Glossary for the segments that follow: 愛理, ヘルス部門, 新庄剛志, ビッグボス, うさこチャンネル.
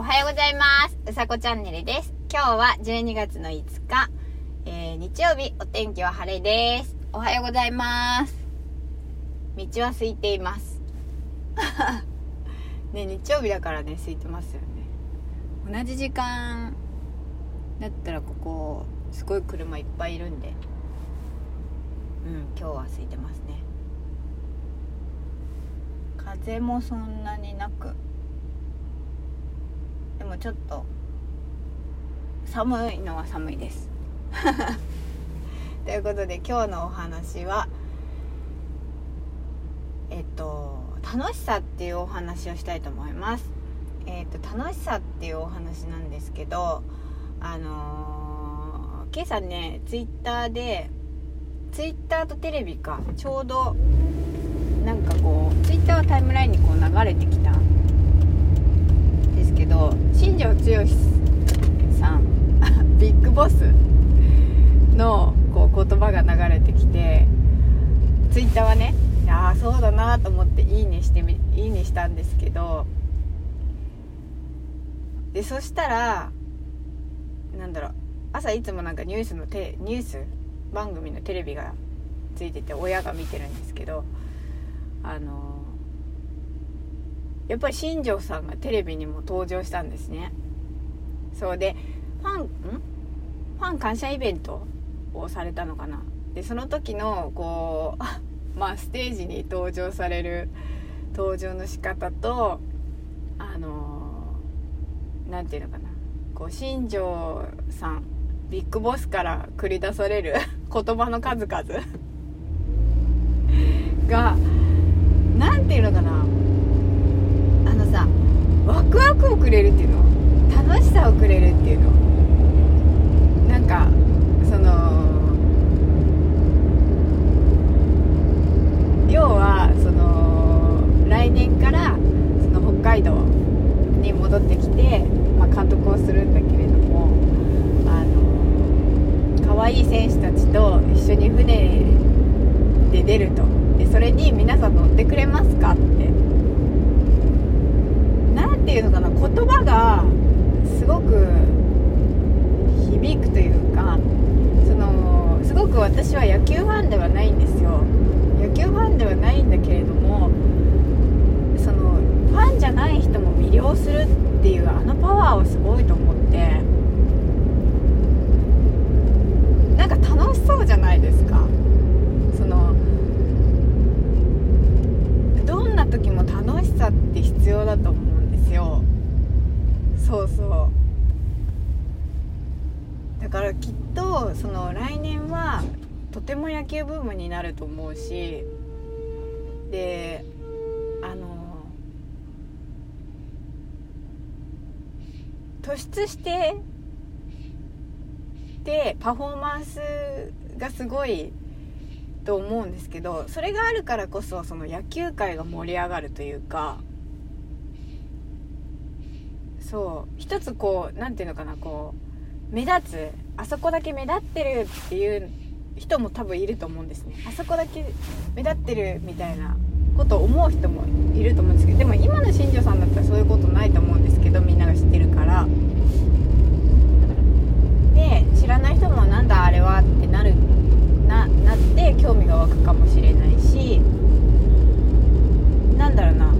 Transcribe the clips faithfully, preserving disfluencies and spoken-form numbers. おはようございます。うさこチャンネルです。今日はじゅうにがつのいつか、えー、日曜日、お天気は晴れです。おはようございます。道は空いていますね、日曜日だからね、空いてますよね。同じ時間だったらここすごい車いっぱいいるんで、うん、今日は空いてますね。風もそんなになく、でもちょっと寒いのは寒いですということで、今日のお話はえっと楽しさっていうお話をしたいと思います。えっと楽しさっていうお話なんですけど、あのー、今朝ねツイッターでツイッターとテレビかちょうどなんかこうツイッターはタイムラインにこう流れてきたんですけど、新庄剛志さんビッグボスのこう言葉が流れてきて、ツイッターはね、ああそうだなと思っていいねしてみいいねしたんですけど、でそしたらなんだろう、朝いつもなんかニュースのテニュース番組のテレビがついてて親が見てるんですけど、あのやっぱり新庄さんがテレビにも登場したんですね。そうでファンんファン感謝イベントをされたのかな。でその時のこうまあステージに登場される登場の仕方と、あのなんていうのかな、こう新庄さんビッグボスから繰り出される言葉の数々がなんていうのかな、あのさワクワクをくれるっていうの、楽しさをくれるっていうの、なんかその要はその来年からその北海道に戻ってきて、まあ、監督をするんだけれども、あの可愛い選手たちと一緒に船で出ると、でそれに皆さん乗ってくれますかって、なんていうのかな、言葉がすごく響くというか、そのすごく私は野球ファンではないんですよ。野球ファンではないんだけれども、そのファンじゃない人も魅了するっていうあのパワーはすごいと思って、なんか楽しそうじゃないですか。そのどんな時も楽しさって必要だと思うんですよ。そうそう、だからきっとその来年はとても野球ブームになると思うし、であの突出してでパフォーマンスがすごいと思うんですけど、それがあるからこそその野球界が盛り上がるというか、そう一つこうなんていうのかな、こう目立つ、あそこだけ目立ってるっていう人も多分いると思うんですね。あそこだけ目立ってるみたいなことを思う人もいると思うんですけど、でも今の新庄さんだったらそういうことないと思うんですけど、みんなが知ってるから、で知らない人もなんだあれはってなる な, なって興味が湧くかもしれないし、なんだろうな、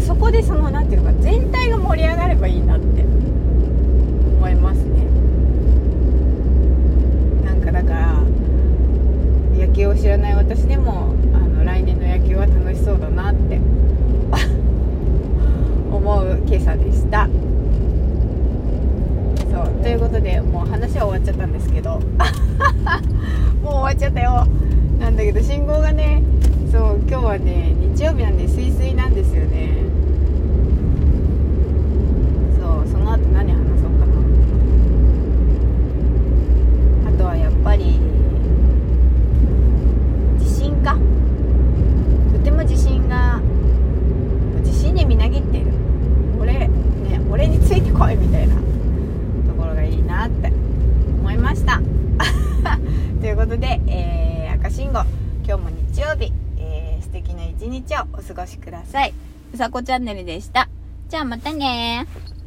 そこでそのなんていうのか、全体が盛り上がればいいなって思いますね。なんかだから野球を知らない私でも、あの来年の野球は楽しそうだなって思う今朝でした。そうということで、もう話は終わっちゃったんですけどもう終わっちゃったよ。なんだけど信号がね、そう今日はね日曜日なんでスイスイなんですよね。そうその後何話そうかな。あとはやっぱり自信か、とても自信が自信にみなぎってる、俺ね俺についてこいみたいななって思いましたということで、えー、赤信号今日も日曜日、えー、素敵な一日をお過ごしください。うさこチャンネルでした。じゃあまたねー。